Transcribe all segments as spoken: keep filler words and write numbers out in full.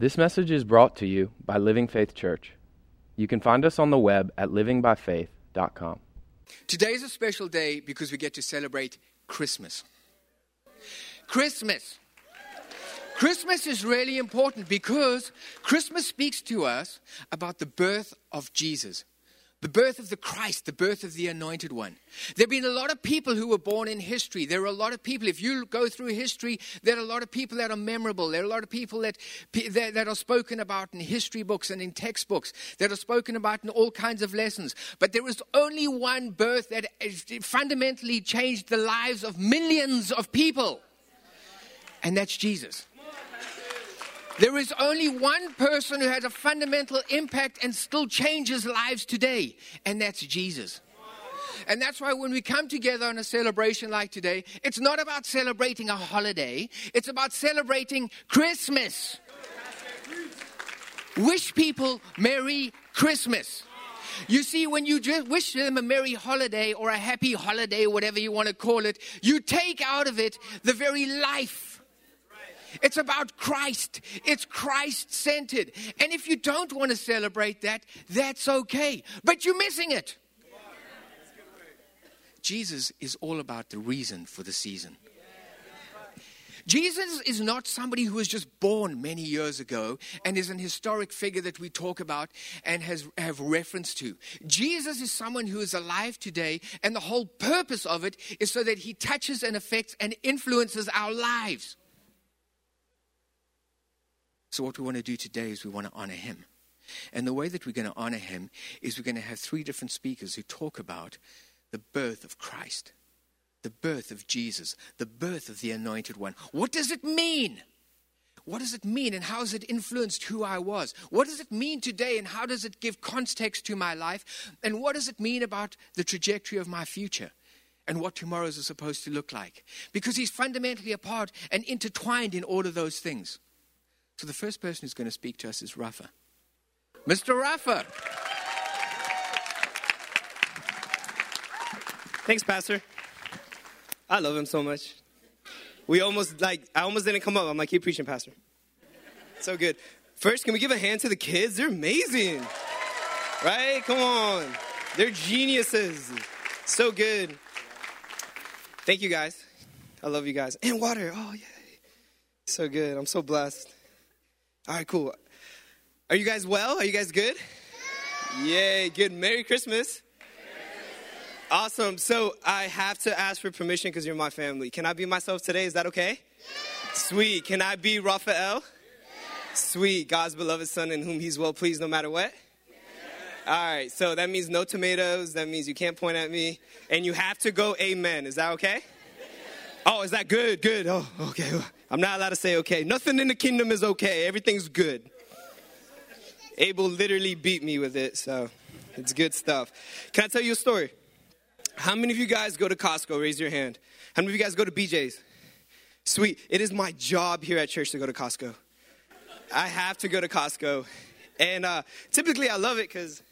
This message is brought to you by Living Faith Church. You can find us on the web at living by faith dot com. Today is a special day because we get to celebrate Christmas. Christmas. Christmas is really important because Christmas speaks to us about the birth of Jesus. The birth of the Christ, the birth of the Anointed One. There have been a lot of people who were born in history. There are a lot of people, if you go through history, there are a lot of people that are memorable. There are a lot of people that, that are spoken about in history books and in textbooks, that are spoken about in all kinds of lessons. But there was only one birth that fundamentally changed the lives of millions of people. And that's Jesus. There is only one person who has a fundamental impact and still changes lives today, and that's Jesus. And that's why when we come together on a celebration like today, it's not about celebrating a holiday. It's about celebrating Christmas. Wish people Merry Christmas. You see, when you just wish them a merry holiday or a happy holiday, whatever you want to call it, you take out of it the very life. It's about Christ. It's Christ-centered. And if you don't want to celebrate that, that's okay. But you're missing it. Jesus is all about the reason for the season. Jesus is not somebody who was just born many years ago and is an historic figure that we talk about and has have reference to. Jesus is someone who is alive today, and the whole purpose of it is so that he touches and affects and influences our lives. So what we want to do today is we want to honor him. And the way that we're going to honor him is we're going to have three different speakers who talk about the birth of Christ, the birth of Jesus, the birth of the Anointed One. What does it mean? What does it mean, and how has it influenced who I was? What does it mean today, and how does it give context to my life? And what does it mean about the trajectory of my future? And what tomorrows are supposed to look like? Because he's fundamentally apart and intertwined in all of those things. So the first person who's going to speak to us is Rafa. Mister Rafa. Thanks, Pastor. I love him so much. We almost, like, I almost didn't come up. I'm like, keep preaching, Pastor. So good. First, can we give a hand to the kids? They're amazing. Right? Come on. They're geniuses. So good. Thank you, guys. I love you guys. And water. Oh, yeah. So good. I'm so blessed. All right, cool. Are you guys well? Are you guys good? Yeah. Yay, good. Merry Christmas. Merry Christmas. Awesome. So I have to ask for permission because you're my family. Can I be myself today? Is that okay? Yeah. Sweet. Can I be Raphael? Yeah. Sweet. God's beloved son in whom he's well pleased no matter what? Yeah. All right. So that means no tomatoes. That means you can't point at me. And you have to go amen. Is that okay? Oh, is that good? Good. Oh, okay. I'm not allowed to say okay. Nothing in the kingdom is okay. Everything's good. Abel literally beat me with it, so it's good stuff. Can I tell you a story? How many of you guys go to Costco? Raise your hand. How many of you guys go to B J's? Sweet. It is my job here at church to go to Costco. I have to go to Costco. And uh, typically I love it because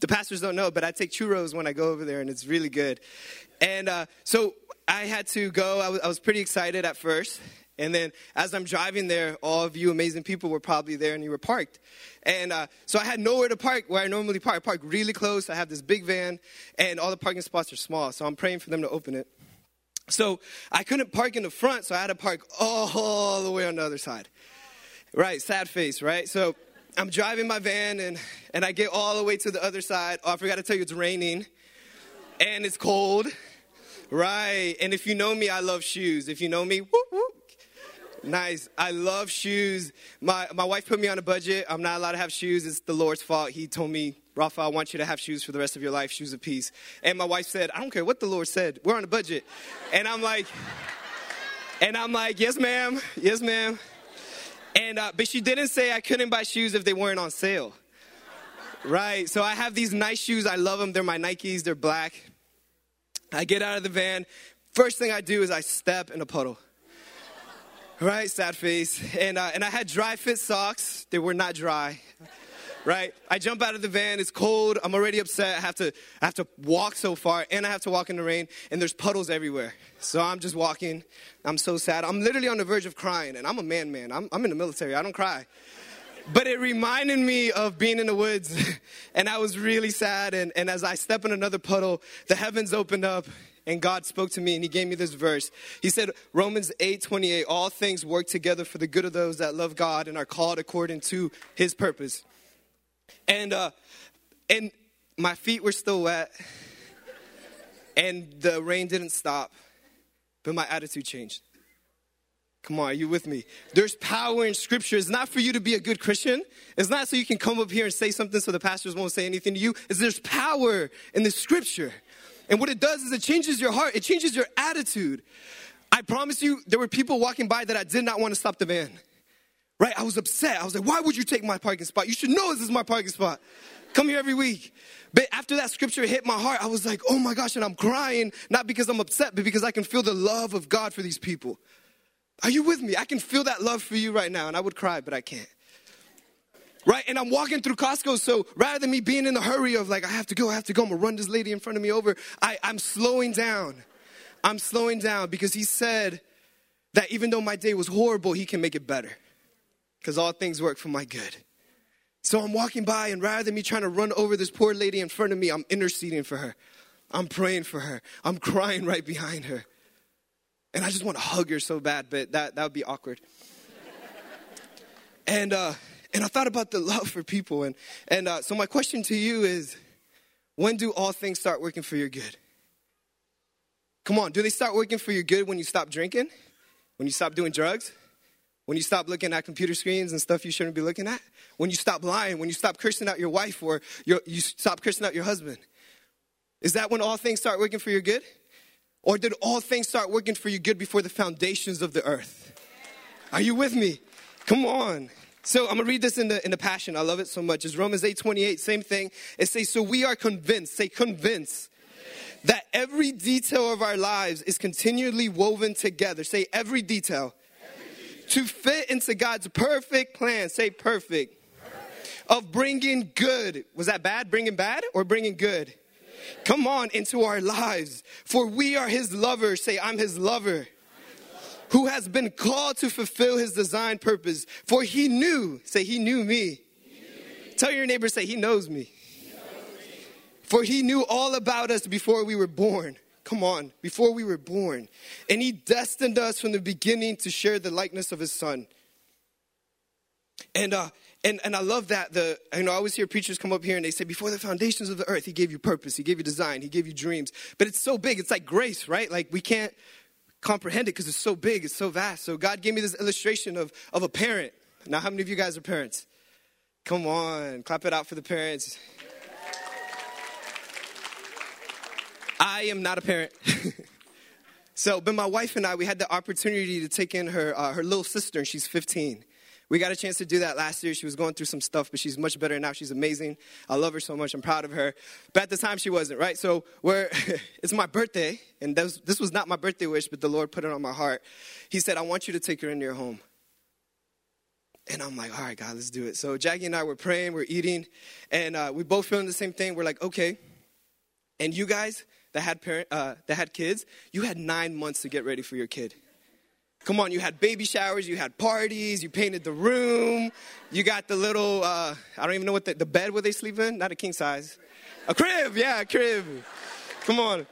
the pastors don't know, but I take churros when I go over there, and it's really good. And uh, so... I had to go. I was, I was pretty excited at first. And then as I'm driving there, all of you amazing people were probably there and you were parked. And uh, so I had nowhere to park where I normally park. I park really close. I have this big van and all the parking spots are small. So I'm praying for them to open it. So I couldn't park in the front. So I had to park all, all the way on the other side. Right. Sad face. Right. So I'm driving my van and, and I get all the way to the other side. Oh, I forgot to tell you, it's raining and it's cold. Right, and if you know me, I love shoes. If you know me, whoop, whoop. Nice. I love shoes. My my wife put me on a budget. I'm not allowed to have shoes. It's the Lord's fault. He told me, Rafa, I want you to have shoes for the rest of your life, shoes of peace. And my wife said, I don't care what the Lord said. We're on a budget. And I'm like, and I'm like, yes, ma'am. Yes, ma'am. And uh, but she didn't say I couldn't buy shoes if they weren't on sale. Right, so I have these nice shoes. I love them. They're my Nikes. They're black. I get out of the van. First thing I do is I step in a puddle. Right? Sad face. And uh, and I had dry fit socks. They were not dry. Right? I jump out of the van. It's cold. I'm already upset. I have to I have to walk so far, and I have to walk in the rain, and there's puddles everywhere. So I'm just walking. I'm so sad. I'm literally on the verge of crying, and I'm a man man. I'm I'm in the military. I don't cry. But it reminded me of being in the woods, and I was really sad. And, and as I stepped in another puddle, the heavens opened up, and God spoke to me, and he gave me this verse. He said, Romans eight twenty-eight, all things work together for the good of those that love God and are called according to his purpose. And uh, and my feet were still wet, and the rain didn't stop, but my attitude changed. Come on, are you with me? There's power in Scripture. It's not for you to be a good Christian. It's not so you can come up here and say something so the pastors won't say anything to you. It's there's power in the Scripture. And what it does is it changes your heart. It changes your attitude. I promise you, there were people walking by that I did not want to stop the van. Right? I was upset. I was like, why would you take my parking spot? You should know this is my parking spot. Come here every week. But after that scripture hit my heart, I was like, oh my gosh, and I'm crying, not because I'm upset, but because I can feel the love of God for these people. Are you with me? I can feel that love for you right now, and I would cry, but I can't. Right? And I'm walking through Costco, so rather than me being in a hurry of like, I have to go, I have to go, I'm going to run this lady in front of me over, I, I'm slowing down. I'm slowing down because he said that even though my day was horrible, he can make it better because all things work for my good. So I'm walking by, and rather than me trying to run over this poor lady in front of me, I'm interceding for her. I'm praying for her. I'm crying right behind her. And I just want to hug her so bad, but that, that would be awkward. and uh, and I thought about the love for people. And, and uh, so my question to you is, when do all things start working for your good? Come on, do they start working for your good when you stop drinking? When you stop doing drugs? When you stop looking at computer screens and stuff you shouldn't be looking at? When you stop lying? When you stop cursing out your wife or your, you stop cursing out your husband? Is that when all things start working for your good? Or did all things start working for you good before the foundations of the earth? Are you with me? Come on. So I'm going to read this in the in the Passion. I love it so much. It's Romans eight twenty-eight, same thing. It says, so we are convinced, say convinced, that every detail of our lives is continually woven together. Say every detail. Every detail. To fit into God's perfect plan. Say perfect. perfect. Of bringing good. Was that bad? Bringing bad or bringing good? Come on, into our lives. For we are his lovers. Say, I'm his lover. Who has been called to fulfill his design purpose. For he knew. Say, he knew me. He knew me. Tell your neighbor, say, he knows me. He knows me. For he knew all about us before we were born. Come on, before we were born. And he destined us from the beginning to share the likeness of his son. And, uh, And and I love that. The you know I always hear preachers come up here and they say, before the foundations of the earth, he gave you purpose, he gave you design, he gave you dreams. But it's so big. It's like grace, right? Like we can't comprehend it because it's so big, it's so vast. So God gave me this illustration of, of a parent. Now, how many of you guys are parents? Come on, clap it out for the parents. I am not a parent. So, but my wife and I, we had the opportunity to take in her uh, her little sister, and she's fifteen. We got a chance to do that last year. She was going through some stuff, but she's much better now. She's amazing. I love her so much. I'm proud of her. But at the time, she wasn't, right? So we're, it's my birthday, and this, this was not my birthday wish, but the Lord put it on my heart. He said, I want you to take her into your home. And I'm like, all right, God, let's do it. So Jackie and I were praying, we're eating, and uh, we both feeling the same thing. We're like, okay. And you guys that had parent, uh, that had kids, you had nine months to get ready for your kid. Come on, you had baby showers, you had parties, you painted the room, you got the little, uh, I don't even know what the, the bed where they sleep in, not a king size. A crib, yeah, a crib. Come on,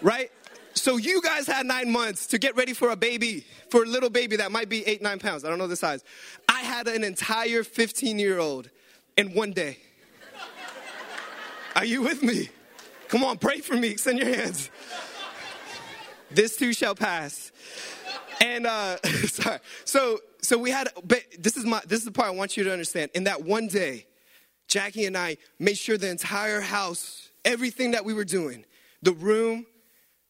right? So you guys had nine months to get ready for a baby, for a little baby that might be eight, nine pounds. I don't know the size. I had an entire fifteen-year-old in one day. Are you with me? Come on, pray for me, extend your hands. This too shall pass. And uh, sorry, so so we had. But this is my this is the part I want you to understand. In that one day, Jackie and I made sure the entire house, everything that we were doing, the room,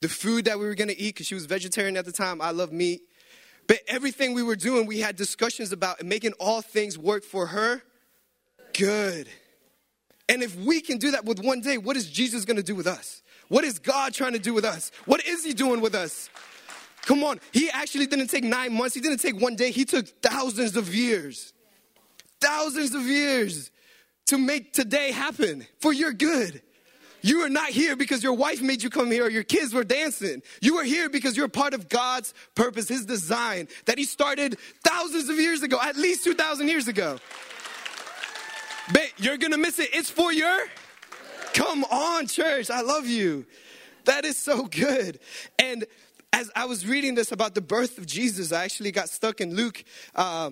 the food that we were going to eat, because she was vegetarian at the time. I love meat, but everything we were doing, we had discussions about making all things work for her good. And if we can do that with one day, what is Jesus going to do with us? What is God trying to do with us? What is He doing with us? Come on, he actually didn't take nine months. He didn't take one day. He took thousands of years, thousands of years to make today happen for your good. You are not here because your wife made you come here or your kids were dancing. You are here because you're part of God's purpose, his design that he started thousands of years ago, at least two thousand years ago. But you're going to miss it. It's for your... Come on, church. I love you. That is so good. And as I was reading this about the birth of Jesus, I actually got stuck in Luke, uh,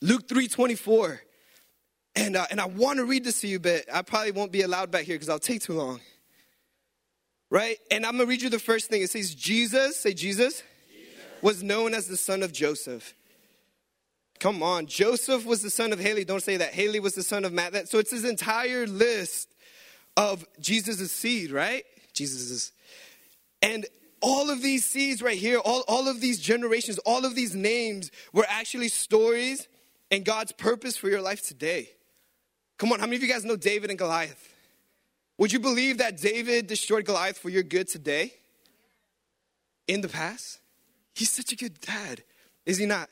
Luke three twenty-four. And, uh, and I want to read this to you, but I probably won't be allowed back here because I'll take too long. Right? And I'm going to read you the first thing. It says, Jesus, say Jesus, Jesus, was known as the son of Joseph. Come on. Joseph was the son of Haley. Don't say that. Haley was the son of Matt. So it's his entire list of Jesus' seed, right? Jesus's. And all of these seeds right here, all, all of these generations, all of these names were actually stories and God's purpose for your life today. Come on, how many of you guys know David and Goliath? Would you believe that David destroyed Goliath for your good today? In the past? He's such a good dad, is he not?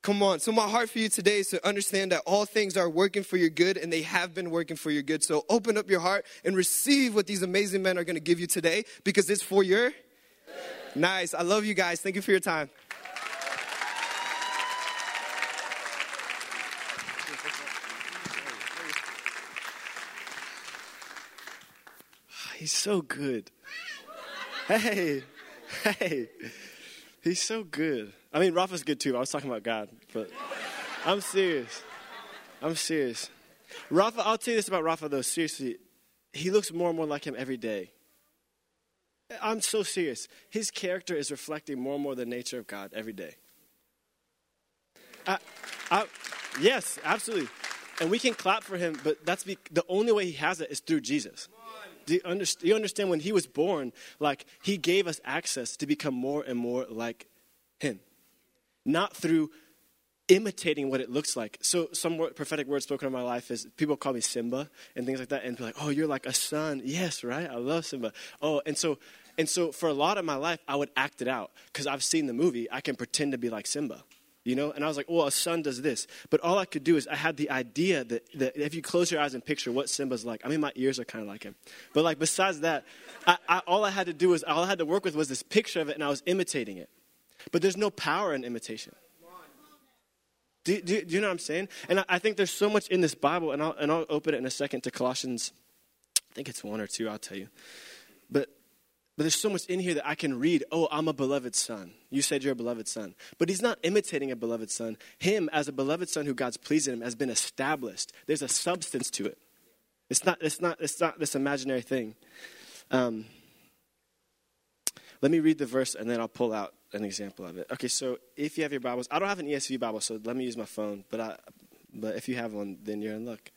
Come on. So my heart for you today is to understand that all things are working for your good, and they have been working for your good. So open up your heart and receive what these amazing men are going to give you today, because it's for your... Nice. I love you guys. Thank you for your time. He's so good. Hey. Hey. He's so good. I mean, Rafa's good too. I was talking about God, but I'm serious. I'm serious. Rafa, I'll tell you this about Rafa though, seriously. He looks more and more like him every day. I'm so serious. His character is reflecting more and more the nature of God every day. I, I, yes, absolutely. And we can clap for him, but that's be, the only way he has it is through Jesus. Do you, under, do you understand when he was born, like he gave us access to become more and more like him? Not through imitating what it looks like. So some word, prophetic words spoken in my life is people call me Simba and things like that. And be like, oh, you're like a son. Yes, right? I love Simba. Oh, and so and so for a lot of my life, I would act it out because I've seen the movie. I can pretend to be like Simba, you know? And I was like, well, a son does this. But all I could do is I had the idea that, that if you close your eyes and picture what Simba's like. I mean, my ears are kind of like him. But like besides that, I, I, all I had to do was all I had to work with was this picture of it, and I was imitating it. But there's no power in imitation. Do, do, do you know what I'm saying? And I, I think there's so much in this Bible, and I'll, and I'll open it in a second to Colossians, I think it's one or two, I'll tell you. But but there's so much in here that I can read, oh, I'm a beloved son. You said you're a beloved son. But he's not imitating a beloved son. Him, as a beloved son who God's pleased in him, has been established. There's a substance to it. It's not, it's not, it's not this imaginary thing. Um, let me read the verse, and then I'll pull out an example of it. Okay, so if you have your Bibles, I don't have an E S V Bible, so let me use my phone. But I, but if you have one, then you're in luck.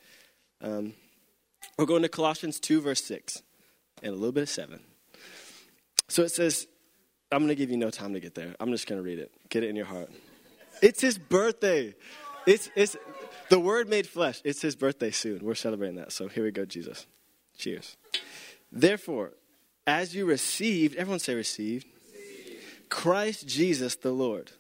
Um, we're going to Colossians two, verse six, and a little bit of seven. So it says, I'm going to give you no time to get there. I'm just going to read it. Get it in your heart. It's his birthday. It's it's the Word made flesh. It's his birthday soon. We're celebrating that. So here we go, Jesus. Cheers. Therefore, as you received, everyone say received. Christ Jesus the Lord.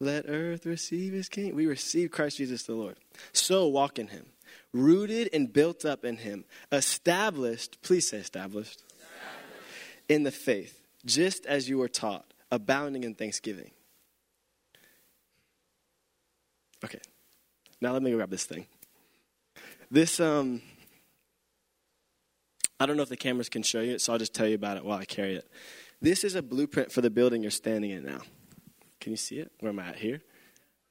Let earth receive his king. We receive Christ Jesus the Lord. So walk in him, rooted and built up in him, established, please say established, established. In the faith, just as you were taught, abounding in thanksgiving. Okay, now let me grab this thing. This, um, I don't know if the cameras can show you it, so I'll just tell you about it while I carry it. This is a blueprint for the building you're standing in now. Can you see it? Where am I at here?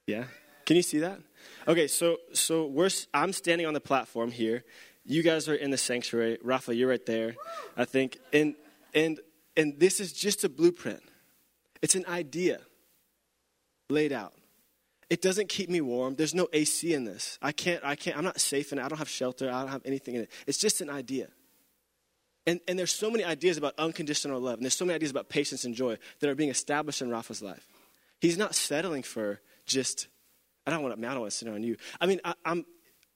Yeah. Can you see that? Okay, so so we're I'm standing on the platform here. You guys are in the sanctuary. Rafa, you're right there, I think. And and and this is just a blueprint. It's an idea laid out. It doesn't keep me warm. There's no A C in this. I can't, I can't, I'm not safe in it. I don't have shelter. I don't have anything in it. It's just an idea. And, and there's so many ideas about unconditional love, and there's so many ideas about patience and joy that are being established in Rafa's life. He's not settling for just, I don't want to, I don't want to sit on you. I mean, I, I'm,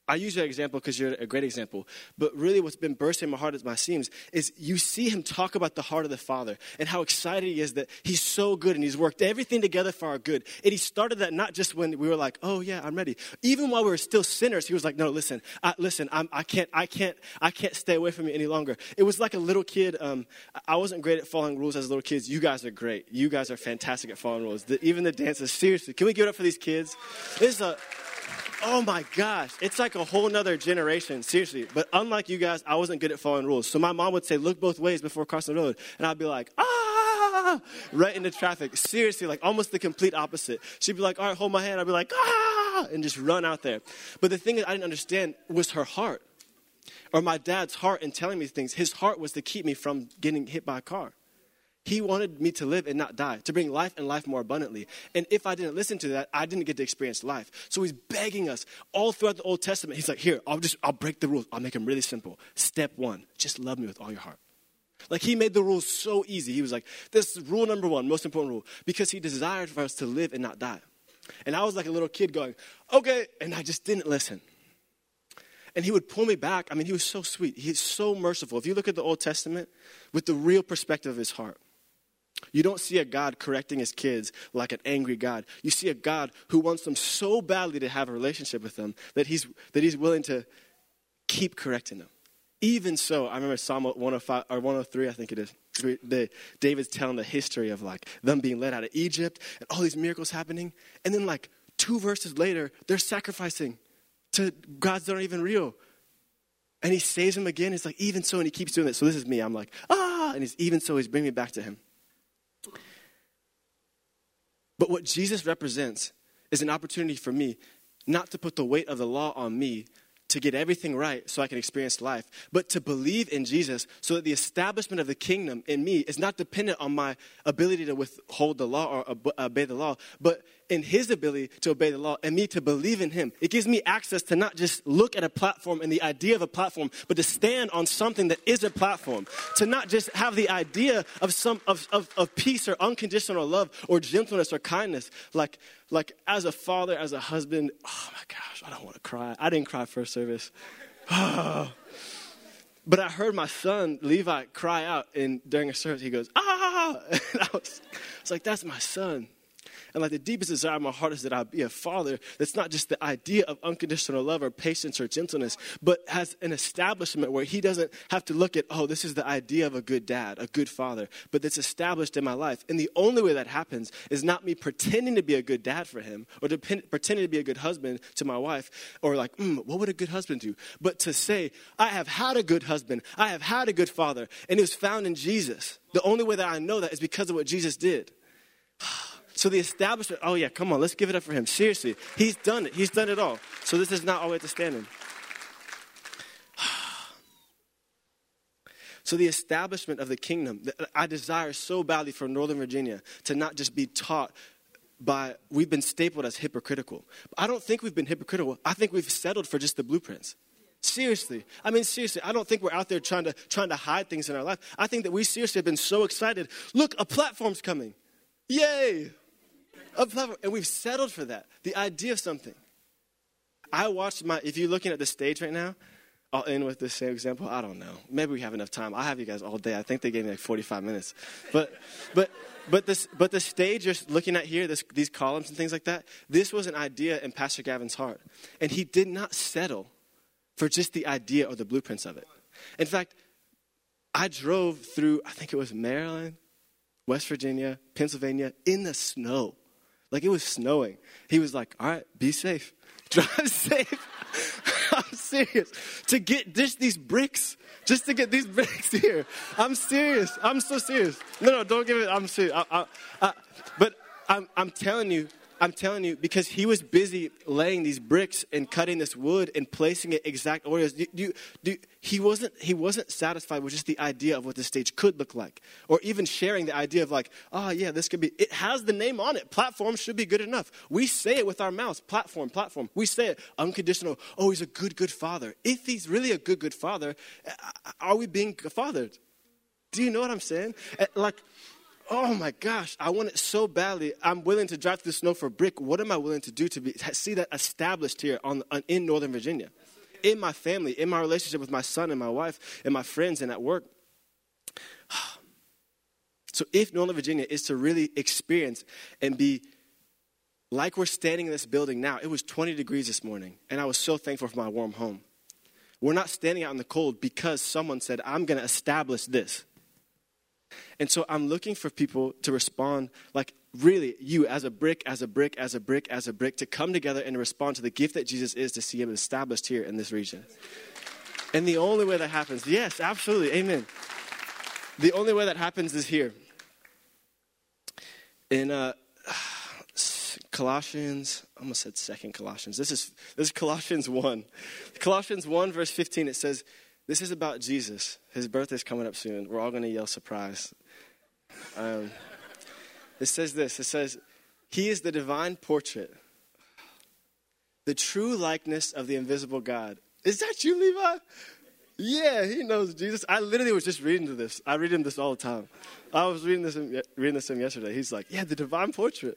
I use that example because you're a great example, but really what's been bursting in my heart at my seams is you see him talk about the heart of the Father and how excited he is that he's so good and he's worked everything together for our good. And he started that not just when we were like, oh yeah, I'm ready. Even while we were still sinners, he was like, no, listen, I, listen, I'm, I can't, I can't, I can't stay away from you any longer. It was like a little kid. Um, I wasn't great at following rules as little kids. You guys are great. You guys are fantastic at following rules. The, even the dances, seriously, can we give it up for these kids? This is a... oh my gosh, it's like a whole nother generation, seriously. But unlike you guys, I wasn't good at following rules. So my mom would say, look both ways before crossing the road. And I'd be like, ah, right into traffic. Seriously, like almost the complete opposite. She'd be like, all right, hold my hand. I'd be like, ah, and just run out there. But the thing that I didn't understand was her heart, or my dad's heart in telling me things. His heart was to keep me from getting hit by a car. He wanted me to live and not die, to bring life and life more abundantly. And if I didn't listen to that, I didn't get to experience life. So he's begging us all throughout the Old Testament. He's like, here, I'll just, I'll break the rules. I'll make them really simple. Step one, just love me with all your heart. Like he made the rules so easy. He was like, this is rule number one, most important rule, because he desired for us to live and not die. And I was like a little kid going, okay. And I just didn't listen. And he would pull me back. I mean, he was so sweet. He's so merciful. If you look at the Old Testament with the real perspective of his heart, you don't see a God correcting his kids like an angry God. You see a God who wants them so badly to have a relationship with them that he's that he's willing to keep correcting them. Even so, I remember Psalm one oh five or one oh three, I think it is. The, David's telling the history of like them being led out of Egypt and all these miracles happening. And then like two verses later, they're sacrificing to gods that aren't even real. And he saves them again. It's like, even so, and he keeps doing it. So this is me. I'm like, ah, and he's even so, he's bringing me back to him. But what Jesus represents is an opportunity for me not to put the weight of the law on me to get everything right so I can experience life, but to believe in Jesus so that the establishment of the kingdom in me is not dependent on my ability to withhold the law or obey the law, but in his ability to obey the law and me to believe in him. It gives me access to not just look at a platform and the idea of a platform, but to stand on something that is a platform, to not just have the idea of some of, of, of peace or unconditional love or gentleness or kindness. Like, like as a father, as a husband, oh my gosh, I don't want to cry. I didn't cry first service. Oh. But I heard my son, Levi, cry out and during a service. He goes, ah! And I was, I was like, that's my son. And like the deepest desire of my heart is that I be a father that's not just the idea of unconditional love or patience or gentleness, but has an establishment where he doesn't have to look at, oh, this is the idea of a good dad, a good father, but that's established in my life. And the only way that happens is not me pretending to be a good dad for him or depend- pretending to be a good husband to my wife or like, mm, what would a good husband do? But to say, I have had a good husband. I have had a good father. And it was found in Jesus. The only way that I know that is because of what Jesus did. So the establishment, oh yeah, come on, let's give it up for him. Seriously, he's done it. He's done it all. So this is not all we have to stand in. So the establishment of the kingdom, I desire so badly for Northern Virginia to not just be taught by, we've been stapled as hypocritical. I don't think we've been hypocritical. I think we've settled for just the blueprints. Seriously. I mean, seriously, I don't think we're out there trying to trying to hide things in our life. I think that we seriously have been so excited. Look, a platform's coming. Yay. And we've settled for that, the idea of something. I watched my, if you're looking at the stage right now, I'll end with the same example. I don't know. Maybe we have enough time. I have you guys all day. I think they gave me like forty-five minutes. But but, but, this, but the stage you're looking at here, this, these columns and things like that, this was an idea in Pastor Gavin's heart. And he did not settle for just the idea or the blueprints of it. In fact, I drove through, I think it was Maryland, West Virginia, Pennsylvania, in the snow. Like, it was snowing. He was like, all right, be safe. Drive safe. I'm serious. To get just these bricks, just to get these bricks here. I'm serious. I'm so serious. No, no, don't give it. I'm serious. I, I, I, but I'm, I'm telling you, I'm telling you, because he was busy laying these bricks and cutting this wood and placing it exact orders. Do, do, do, he wasn't he wasn't satisfied with just the idea of what the stage could look like, or even sharing the idea of like, oh yeah, this could be. It has the name on it. Platform should be good enough. We say it with our mouths. Platform, platform. We say it unconditional. Oh, he's a good, good father. If he's really a good, good father, are we being fathered? Do you know what I'm saying? Like. Oh my gosh, I want it so badly. I'm willing to drive through the snow for brick. What am I willing to do to be see that established here on, on in Northern Virginia? In my family, in my relationship with my son and my wife and my friends and at work. So if Northern Virginia is to really experience and be like we're standing in this building now, it was twenty degrees this morning, and I was so thankful for my warm home. We're not standing out in the cold because someone said, I'm going to establish this. And so I'm looking for people to respond, like really you as a brick, as a brick, as a brick, as a brick, to come together and respond to the gift that Jesus is, to see him established here in this region. And the only way that happens, yes, absolutely, amen. The only way that happens is here. In uh, Colossians, I almost said second Colossians. This is this is Colossians one. Colossians one verse fifteen, it says, this is about Jesus. His birthday's coming up soon. We're all going to yell surprise. Um, it says this. It says, he is the divine portrait, the true likeness of the invisible God. Is that you, Levi? Yeah, he knows Jesus. I literally was just reading to this. I read him this all the time. I was reading this reading this to him yesterday. He's like, yeah, the divine portrait.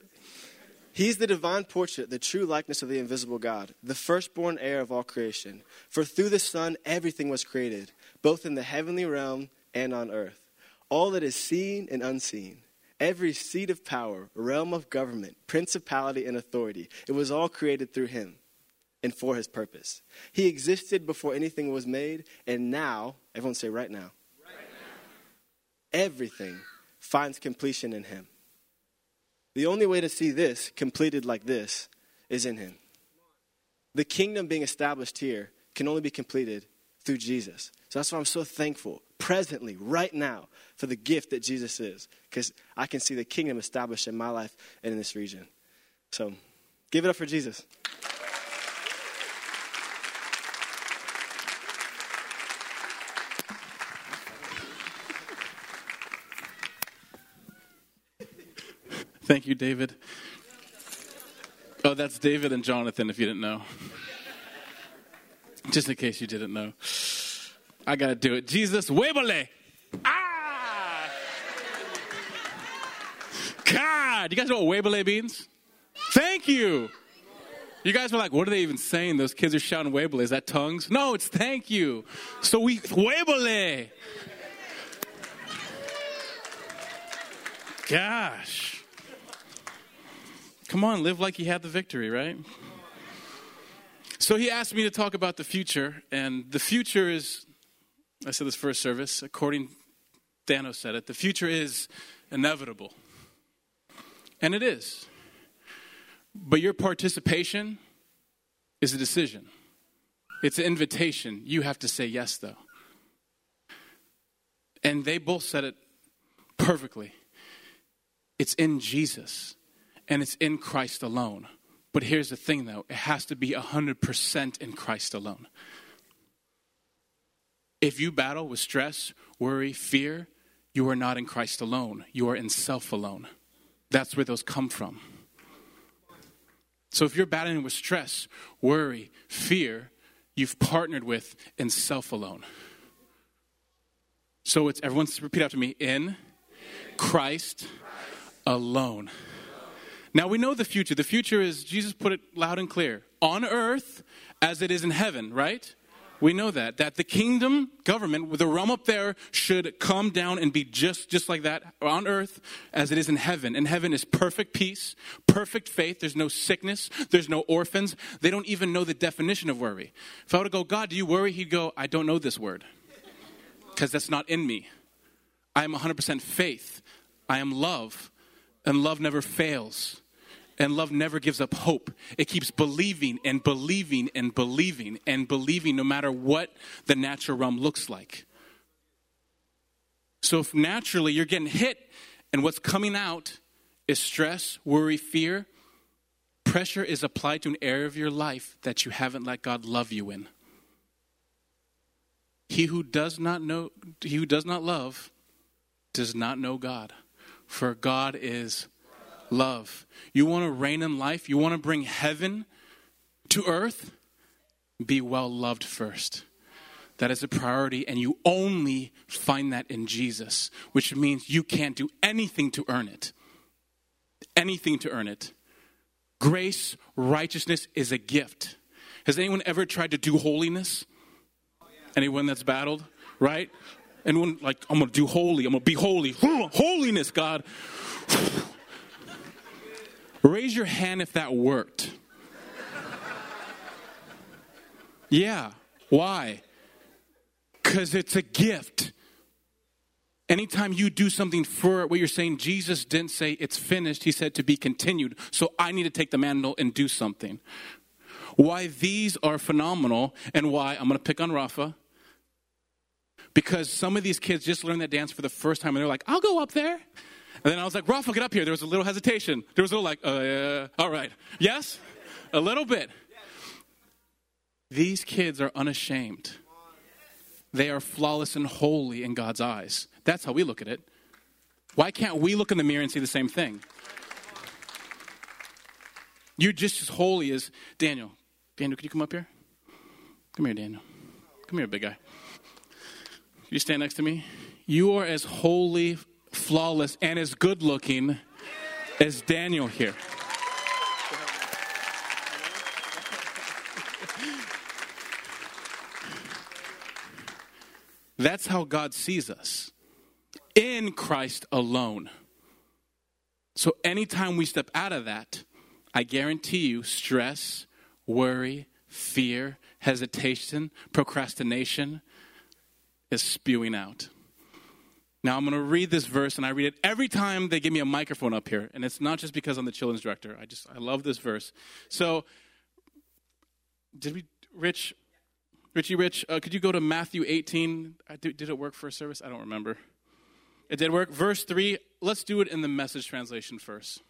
He's the divine portrait, the true likeness of the invisible God, the firstborn heir of all creation. For through the Son, everything was created, both in the heavenly realm and on earth. All that is seen and unseen, every seat of power, realm of government, principality and authority, it was all created through him and for his purpose. He existed before anything was made, and now, everyone say right now, right now, everything finds completion in him. The only way to see this completed like this is in him. The kingdom being established here can only be completed through Jesus. So that's why I'm so thankful presently, right now, for the gift that Jesus is, because I can see the kingdom established in my life and in this region. So give it up for Jesus. Thank you, David. Oh, that's David and Jonathan, if you didn't know. Just in case you didn't know. I got to do it. Jesus, Webele. Ah! God! You guys know what Webele means? Thank you! You guys were like, what are they even saying? Those kids are shouting Webele. Is that tongues? No, it's thank you. So we, Webele. Gosh. Come on, live like you had the victory, right? So he asked me to talk about the future, and the future is, I said this first service, according, Dano said it, the future is inevitable. And it is. But your participation is a decision. It's an invitation. You have to say yes, though. And they both said it perfectly. It's in Jesus. And it's in Christ alone. But here's the thing, though. It has to be one hundred percent in Christ alone. If you battle with stress, worry, fear, you are not in Christ alone. You are in self alone. That's where those come from. So if you're battling with stress, worry, fear, you've partnered with in self alone. So it's, everyone repeat after me, in Christ alone. Now we know the future. The future is, Jesus put it loud and clear, on earth as it is in heaven, right? We know that, that the kingdom government, with the realm up there, should come down and be just, just like that, on earth as it is in heaven. And heaven is perfect peace, perfect faith. There's no sickness. There's no orphans. They don't even know the definition of worry. If I were to go, God, do you worry? He'd go, I don't know this word because that's not in me. I am one hundred percent faith. I am love, and love never fails. And love never gives up hope. It keeps believing and believing and believing and believing no matter what the natural realm looks like. So if naturally you're getting hit and what's coming out is stress, worry, fear, pressure is applied to an area of your life that you haven't let God love you in. He who does not know, he who does not love does not know God, for God is love. You want to reign in life? You want to bring heaven to earth? Be well loved first. That is a priority, and you only find that in Jesus, which means you can't do anything to earn it. Anything to earn it. Grace, righteousness is a gift. Has anyone ever tried to do holiness? Anyone that's battled, right? Anyone like, I'm going to do holy, I'm going to be holy. Holiness, God. Raise your hand if that worked. Yeah. Why? Because it's a gift. Anytime you do something for what you're saying, Jesus didn't say it's finished. He said to be continued. So I need to take the mantle and do something. Why these are phenomenal and why I'm going to pick on Rafa. Because some of these kids just learned that dance for the first time and they're like, I'll go up there. And then I was like, Rafa, get up here. There was a little hesitation. There was a little like, uh, all right. Yes? A little bit. These kids are unashamed. They are flawless and holy in God's eyes. That's how we look at it. Why can't we look in the mirror and see the same thing? You're just as holy as Daniel. Daniel, could you come up here? Come here, Daniel. Come here, big guy. Can you stand next to me? You are as holy, flawless, and as good-looking as Daniel here. That's how God sees us, in Christ alone. So anytime we step out of that, I guarantee you stress, worry, fear, hesitation, procrastination is spewing out. Now I'm going to read this verse, and I read it every time they give me a microphone up here. And it's not just because I'm the children's director. I just, I love this verse. So, did we, Rich... Richie Rich, uh, could you go to Matthew eighteen? I did, did it work for a service? I don't remember. It did work. Verse three, let's do it in the Message translation first.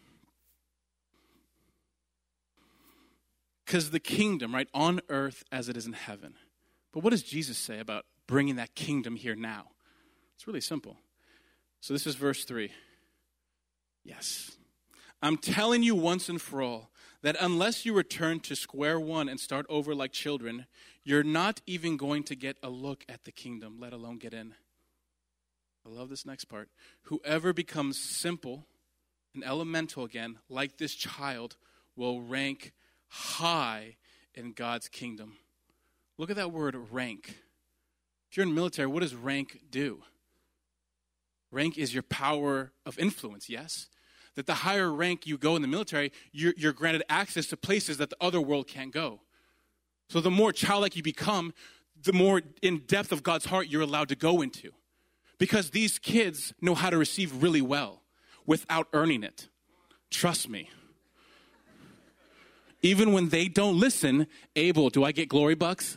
Because the kingdom, right, on earth as it is in heaven. But what does Jesus say about bringing that kingdom here now? It's really simple. So this is verse three. Yes. I'm telling you once and for all, that unless you return to square one and start over like children, you're not even going to get a look at the kingdom, let alone get in. I love this next part. Whoever becomes simple and elemental again, like this child, will rank high in God's kingdom. Look at that word, rank. If you're in the military, what does rank do? Rank is your power of influence, yes? That the higher rank you go in the military, you're, you're granted access to places that the other world can't go. So the more childlike you become, the more in depth of God's heart you're allowed to go into. Because these kids know how to receive really well without earning it. Trust me. Even when they don't listen, Abel, do I get glory bucks?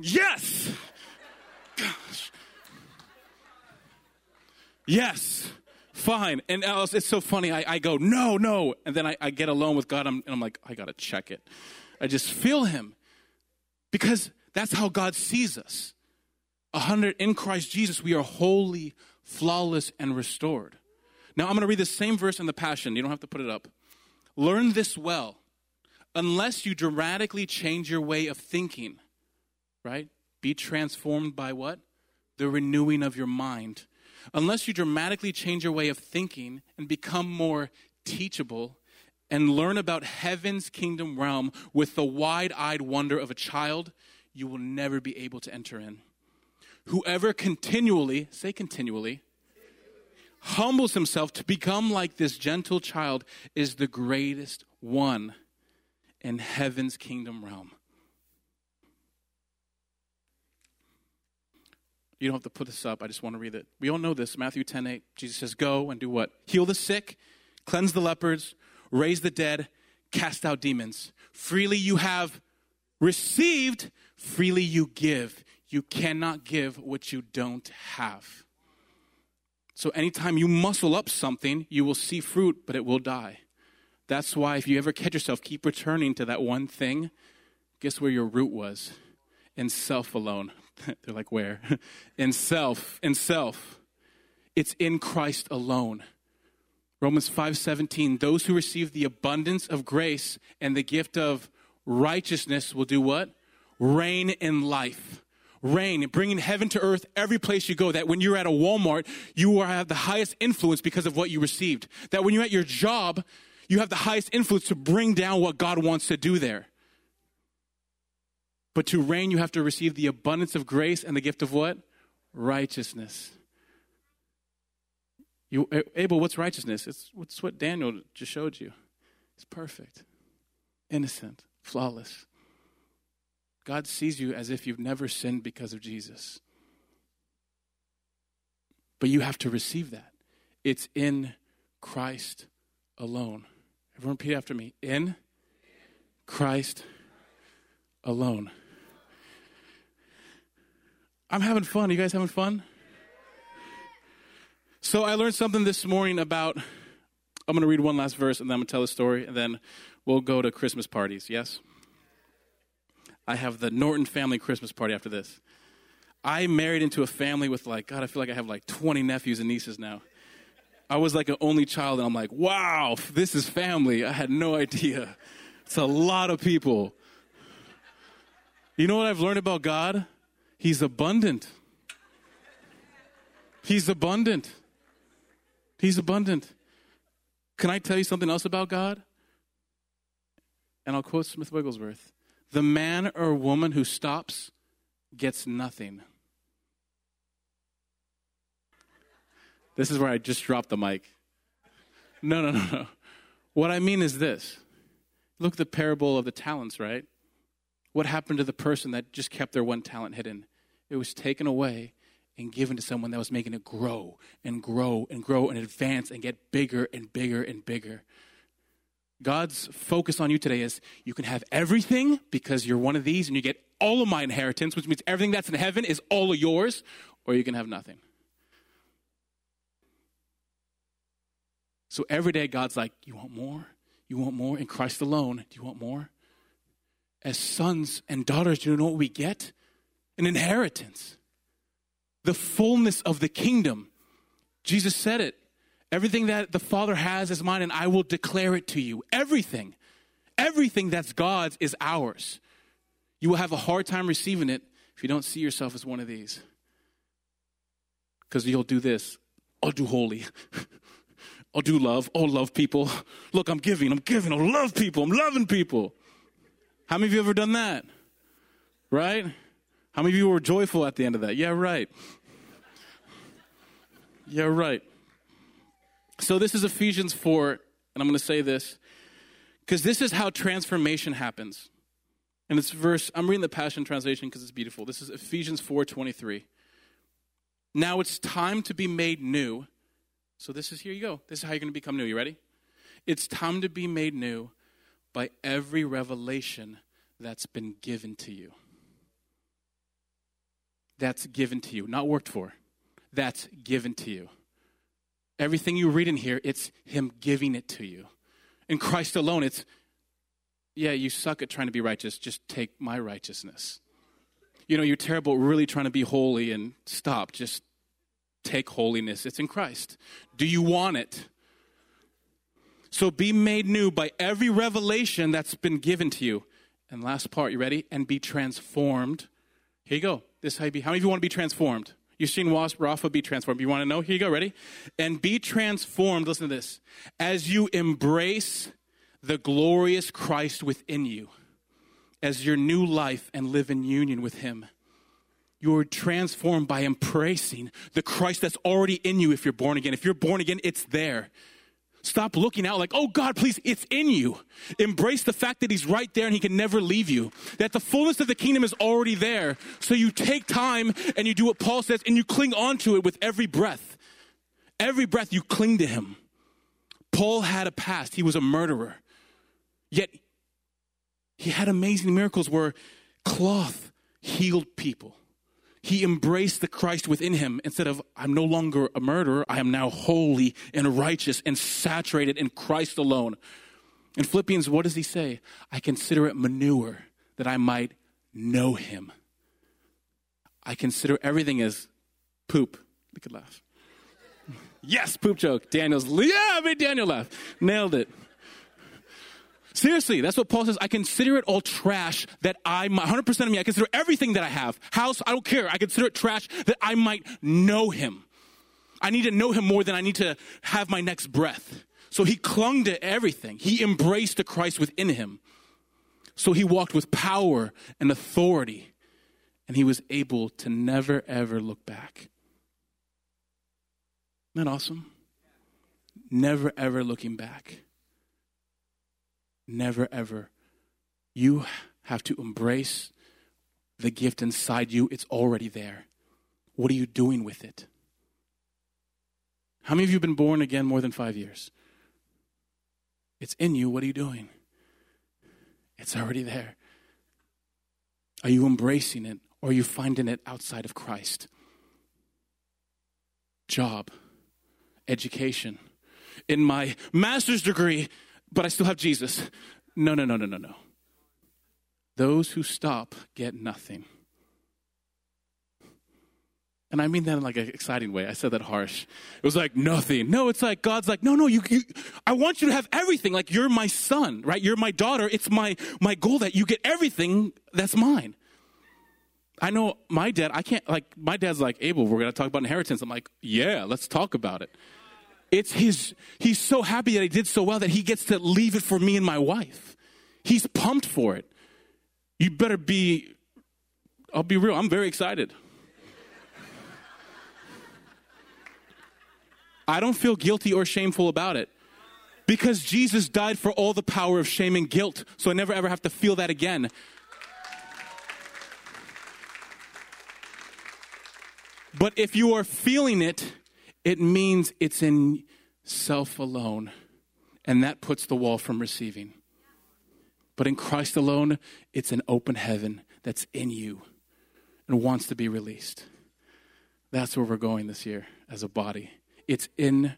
Yes! Gosh. Yes! Fine. And Alice, it's so funny. I, I go, no, no. And then I, I get alone with God, I'm, and I'm like, I got to check it. I just feel him. Because that's how God sees us. A hundred in Christ Jesus, we are holy, flawless, and restored. Now, I'm going to read the same verse in the Passion. You don't have to put it up. Learn this well. Unless you dramatically change your way of thinking, right? Be transformed by what? The renewing of your mind. Unless you dramatically change your way of thinking and become more teachable and learn about heaven's kingdom realm with the wide-eyed wonder of a child, you will never be able to enter in. Whoever continually, say continually, humbles himself to become like this gentle child is the greatest one in heaven's kingdom realm. You don't have to put this up. I just want to read it. We all know this. Matthew ten eight. Jesus says, go and do what? Heal the sick, cleanse the lepers, raise the dead, cast out demons. Freely you have received, freely you give. You cannot give what you don't have. So anytime you muscle up something, you will see fruit, but it will die. That's why if you ever catch yourself, keep returning to that one thing. Guess where your root was? In self alone. They're like, where? In self, in self. It's in Christ alone. Romans five seventeen, those who receive the abundance of grace and the gift of righteousness will do what? Reign in life. Reign, bringing heaven to earth every place you go. That when you're at a Walmart, you are, have the highest influence because of what you received. That when you're at your job, you have the highest influence to bring down what God wants to do there. But to reign, you have to receive the abundance of grace and the gift of what? Righteousness. You, Abel, what's righteousness? It's, it's what Daniel just showed you. It's perfect, innocent, flawless. God sees you as if you've never sinned because of Jesus. But you have to receive that. It's in Christ alone. Everyone repeat after me. In Christ alone. I'm having fun. You guys having fun? So I learned something this morning about, I'm going to read one last verse and then I'm going to tell the story and then we'll go to Christmas parties. Yes? I have the Norton family Christmas party after this. I married into a family with like, God, I feel like I have like twenty nephews and nieces now. I was like an only child and I'm like, wow, this is family. I had no idea. It's a lot of people. You know what I've learned about God? He's abundant. He's abundant. He's abundant. Can I tell you something else about God? And I'll quote Smith Wigglesworth. The man or woman who stops gets nothing. This is where I just dropped the mic. No, no, no, no. What I mean is this. Look at the parable of the talents, right? What happened to the person that just kept their one talent hidden? It was taken away and given to someone that was making it grow and grow and grow and advance and get bigger and bigger and bigger. God's focus on you today is you can have everything because you're one of these and you get all of my inheritance, which means everything that's in heaven is all of yours, or you can have nothing. So every day God's like, you want more? You want more? In Christ alone, do you want more? As sons and daughters, do you know what we get? An inheritance. The fullness of the kingdom. Jesus said it. Everything that the Father has is mine, and I will declare it to you. Everything. Everything that's God's is ours. You will have a hard time receiving it if you don't see yourself as one of these. Because you'll do this. I'll do holy. I'll do love. I'll love people. Look, I'm giving. I'm giving. I'll love people. I'm loving people. How many of you ever done that? Right? How many of you were joyful at the end of that? Yeah, right. Yeah, right. So this is Ephesians four, and I'm going to say this, because this is how transformation happens. And it's verse, I'm reading the Passion Translation because it's beautiful. This is Ephesians four twenty-three. Now it's time to be made new. So this is, here you go. This is how you're going to become new. You ready? It's time to be made new by every revelation that's been given to you. That's given to you, not worked for. That's given to you. Everything you read in here, it's him giving it to you. In Christ alone, it's, yeah, you suck at trying to be righteous. Just take my righteousness. You know, you're terrible at really trying to be holy and stop. Just take holiness. It's in Christ. Do you want it? So be made new by every revelation that's been given to you. And last part, you ready? And be transformed. Here you go. This how you be. How many of you want to be transformed? You've seen Rafa be transformed. You want to know? Here you go. Ready? And be transformed. Listen to this. As you embrace the glorious Christ within you, as your new life and live in union with him, you're transformed by embracing the Christ that's already in you if you're born again. If you're born again, it's there. Stop looking out like, oh, God, please, it's in you. Embrace the fact that he's right there and he can never leave you. That the fullness of the kingdom is already there. So you take time and you do what Paul says and you cling on to it with every breath. Every breath you cling to him. Paul had a past. He was a murderer. Yet he had amazing miracles where cloth healed people. He embraced the Christ within him instead of, I'm no longer a murderer. I am now holy and righteous and saturated in Christ alone. In Philippians, what does he say? I consider it manure that I might know him. I consider everything as poop. We could laugh. Yes, poop joke. Daniel's, yeah, I made Daniel laugh. Nailed it. Seriously, that's what Paul says. I consider it all trash that I might, one hundred percent of me, I consider everything that I have. House, I don't care. I consider it trash that I might know him. I need to know him more than I need to have my next breath. So he clung to everything. He embraced the Christ within him. So he walked with power and authority. And he was able to never, ever look back. Isn't that awesome? Never, ever looking back. Never, ever. You have to embrace the gift inside you. It's already there. What are you doing with it? How many of you have been born again more than five years? It's in you. What are you doing? It's already there. Are you embracing it, or are you finding it outside of Christ? Job, education, in my master's degree, but I still have Jesus. No, no, no, no, no, no. Those who stop get nothing. And I mean that in like an exciting way. I said that harsh. It was like nothing. No, it's like God's like, no, no, you, you I want you to have everything. Like you're my son, right? You're my daughter. It's my, my goal that you get everything that's mine. I know my dad, I can't, like my dad's like, Abel, we're going to talk about inheritance. I'm like, yeah, let's talk about it. It's his, he's so happy that he did so well that he gets to leave it for me and my wife. He's pumped for it. You better be, I'll be real. I'm very excited. I don't feel guilty or shameful about it because Jesus died for all the power of shame and guilt. So I never, ever have to feel that again. But if you are feeling it, it means it's in self alone. And that puts the wall from receiving. But in Christ alone, it's an open heaven that's in you and wants to be released. That's where we're going this year as a body. It's in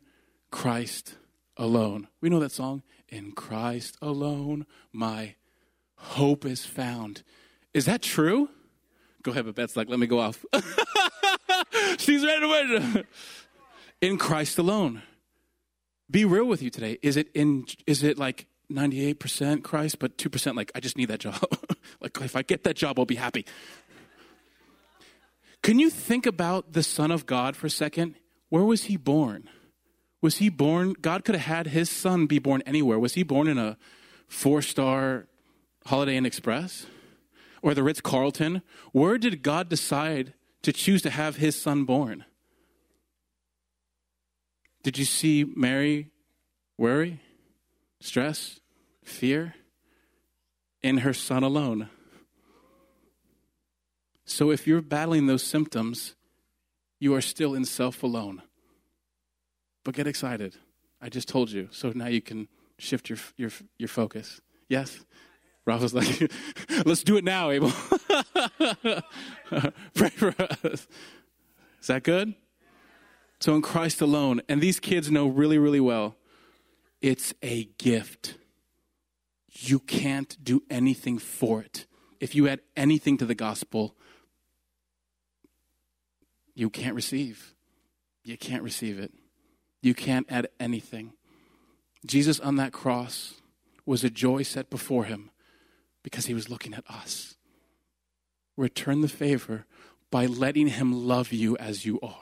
Christ alone. We know that song. In Christ alone, my hope is found. Is that true? Go ahead, but Beth's like, let me go off. She's ready to win. In Christ alone. Be real with you today. Is it in? Is it like ninety-eight percent Christ, but two percent like, I just need that job. Like, if I get that job, I'll be happy. Can you think about the Son of God for a second? Where was he born? Was he born? God could have had his son be born anywhere. Was he born in a four-star Holiday Inn Express or the Ritz-Carlton? Where did God decide to choose to have his son born? Did you see Mary worry, stress, fear in her son alone? So if you're battling those symptoms, you are still in self alone. But get excited. I just told you. So now you can shift your your your focus. Yes? Rafa's like, let's do it now, Abel. Pray for us. Is that good? So in Christ alone, and these kids know really, really well, it's a gift. You can't do anything for it. If you add anything to the gospel, you can't receive. You can't receive it. You can't add anything. Jesus on that cross was a joy set before him because he was looking at us. Return the favor by letting him love you as you are.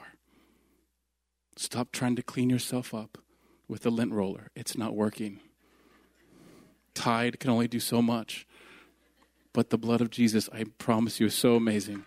Stop trying to clean yourself up with a lint roller. It's not working. Tide can only do so much. But the blood of Jesus, I promise you, is so amazing.